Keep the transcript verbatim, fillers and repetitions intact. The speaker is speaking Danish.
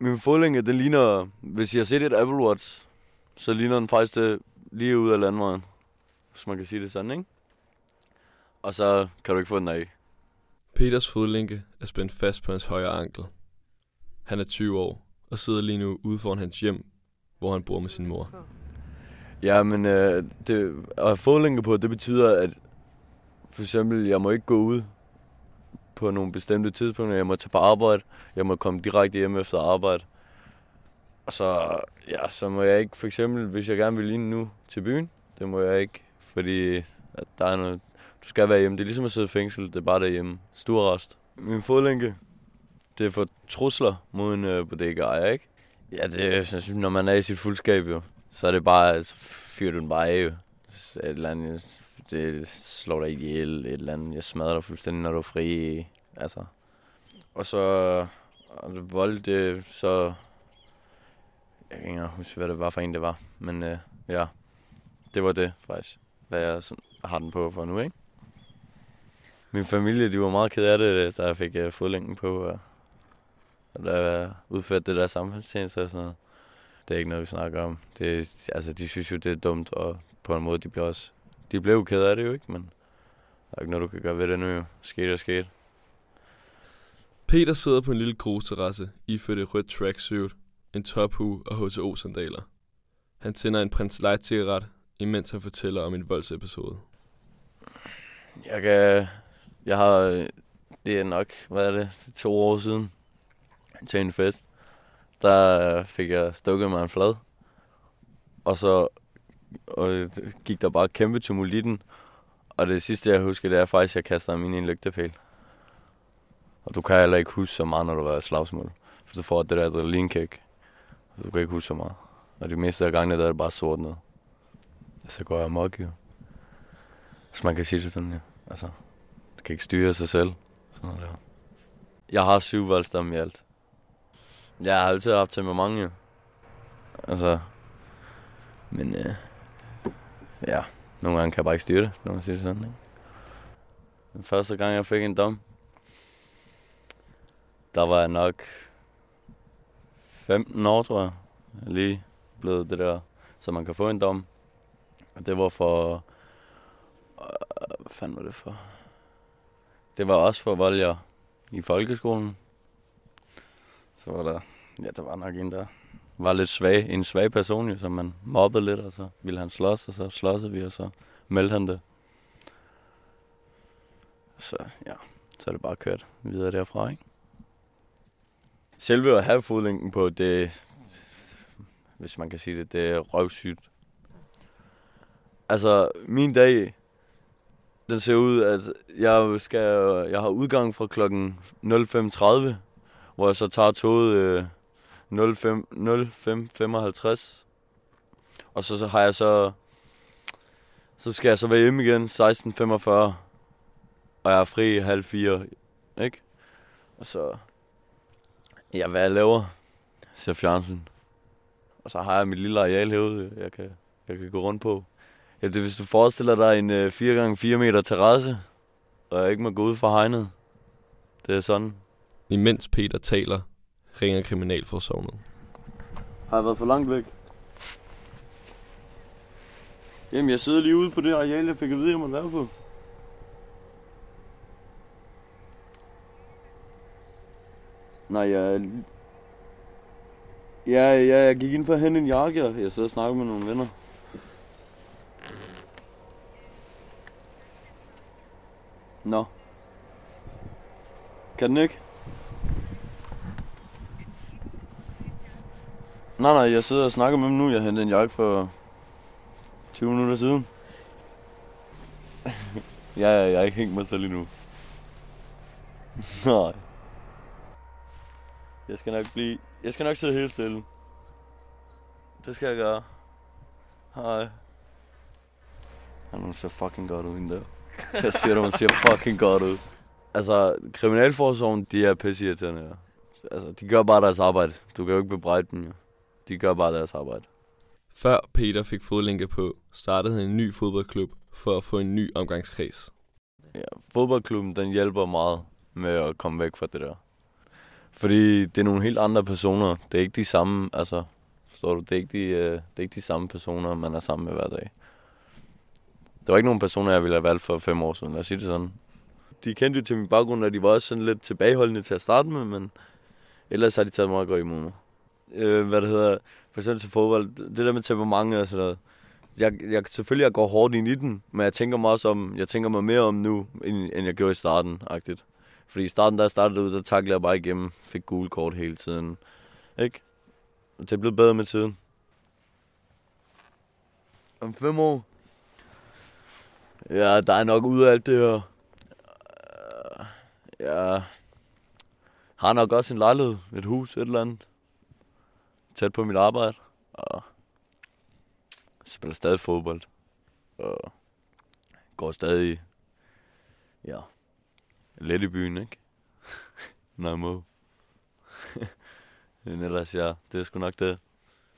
Min fodlænke, den ligner, hvis I har set et Apple Watch, så ligner den faktisk det lige ud af landvejen. Hvis man kan sige det sådan, ikke? Og så kan du ikke få den af. Peters fodlænke er spændt fast på hans højre ankel. Han er tyve år og sidder lige nu ude foran hans hjem, hvor han bor med sin mor. Ja, men øh, det, at have fodlænke på, det betyder, at for eksempel, jeg må ikke gå ud på nogle bestemte tidspunkter. Jeg må tage på arbejde. Jeg må komme direkte hjem efter arbejde. Og så, ja, så må jeg ikke, for eksempel, hvis jeg gerne vil lige nu til byen, det må jeg ikke, fordi at der er noget, du skal være hjemme. Det er ligesom at sidde i fængsel, det er bare derhjemme. Stuerrest. Min fodlænke, det er for trusler mod en øh, bodega ejer, ikke? Ja, det er, når man er i sit fuldskab, jo, så er det bare, så fyrer du den bare af, jo. Så et eller andet, det slår dig ihjel, et eller andet, jeg smadrer dig fuldstændig, når du er fri, altså. Og så, og det vold, det så... Jeg kan ikke huske, hvad det var for en, det var. Men øh, ja, det var det faktisk, hvad jeg sådan har den på for nu, ikke? Min familie, de var meget ked af det, da jeg fik øh, fodlænken på. Og, og da jeg udførte det der samfundstjeneste og sådan noget. Det er ikke noget, vi snakker om. Det, altså, de synes jo, det er dumt, og på en måde, de blev også... De blev jo ked af det jo, ikke? Men der er ikke noget, du kan gøre ved det nu, jo. Skete og skete. Peter sidder på en lille grusterrasse, iført et rødt tracksuit, en tophue og H C O-sandaler. Han tænder en Prins Light-cigaret, imens han fortæller om en voldsepisode. Jeg kan... Jeg har... Det er nok, hvad er det, to år siden til en fest. Der fik jeg stukket mig en flad. Og så og gik der bare kæmpe tumult i den. Og det sidste, jeg husker, det er faktisk, at jeg kaster min i en lygtepæl. Og du kan heller ikke huske så meget, når du har været slagsmål. For så får det der adrenalinkick. Du kan ikke huske så meget. Og de meste af gangene, der er det bare sort ned. Så går jeg amok, jo. Så man kan sige det sådan, ja. Altså, du kan ikke styre sig selv. Sådan noget der. Jeg har syv voldstamme i alt. Jeg har altid haft temperament, jo. Altså, men øh, ja, nogle gange kan jeg bare ikke styre det, når man siger det sådan, ikke? Den første gang, jeg fik en dom, der var jeg nok femten år, tror jeg. Jeg lige blevet det der, så man kan få en dom. Og det var for... Øh, hvad fanden var det for? Det var også for vold, jeg i folkeskolen. Så var der... Ja, der var nok en, der var lidt svag. En svag person, jo, som man mobbede lidt, og så ville han slås, og så slåsede vi, og så meldte han det. Så ja, så er det bare kørt videre derfra, ikke? Selve at have fodlænken på, det, hvis man kan sige det, det er røvsygt. Altså, min dag, den ser ud, at jeg, skal, jeg har udgang fra klokken nul fem tredive, hvor jeg så tager toget øh, nul fem femoghalvtreds, og så, så har jeg så, så skal jeg så være hjemme igen seksten femogfyrre, og jeg er fri halv fire, ikke? Og så... Ja, hvad jeg laver? Jeg ser fjernsyn. Og så har jeg mit lille areal herude, jeg kan, jeg kan gå rundt på. Ja, det er, hvis du forestiller dig en øh, fire gange fire meter terrasse, og jeg ikke må gå ud fra hegnet. Det er sådan. Imens Peter taler, ringer kriminalforsorgen. Har jeg været for langt væk? Jamen, jeg sidder lige ude på det areal, jeg fik at vide, jeg måtte være på. Nej, jeg... Ja, ja, jeg gik ind for at hente en jakke, og jeg sidder og snakker med nogle venner. Nå. Kan den ikke? Nej, nej, jeg sidder og snakker med dem nu. Jeg hentede en jakke for tyve minutter siden. Ja, ja, jeg har ikke hængt mig selv endnu. Nej. Jeg skal nok blive... Jeg skal nok sidde helt stille. Det skal jeg gøre. Hej. Han hun ser fucking godt ud, hende der. Jeg siger det, hun ser fucking godt ud. Altså, kriminalforsorgen, de er pisseirriterende, ja. Altså, de gør bare deres arbejde. Du kan jo ikke bebrejde dem, jo. De gør bare deres arbejde. Før Peter fik fodlænke på, startede han en ny fodboldklub for at få en ny omgangskreds. Ja, fodboldklubben, den hjælper meget med at komme væk fra det der. Fordi det er nogle helt andre personer. Det er ikke de samme, altså, forstår du? Det er ikke de, øh, det er ikke de samme personer, man er sammen med hver dag. Der var ikke nogen personer, jeg ville have valgt for fem år siden. Lad os sige det sådan. De kendte jo til min baggrund, og de var også sådan lidt tilbageholdende til at starte med, men ellers har de taget meget godt imod mig. Øh, hvad det hedder, for eksempel til fodbold, det der med temperament og sådan noget. Jeg, jeg, selvfølgelig jeg går hårdt ind i den, men jeg tænker mig også om, jeg tænker mig mere om nu, end, end jeg gjorde i starten, agtigt. Fordi i starten, da jeg startede ud, der taklede jeg bare igennem, fik gule kort hele tiden, ikke? Det er blevet bedre med tiden. Om fem år? Ja, der er nok ud af alt det her. Jeg har nok også en lejlighed, et hus, et eller andet. Tæt på mit arbejde, og spiller stadig fodbold, og går stadig, ja, lidt i byen, ikke? Når jeg må. Men ellers, ja, det er sgu nok det.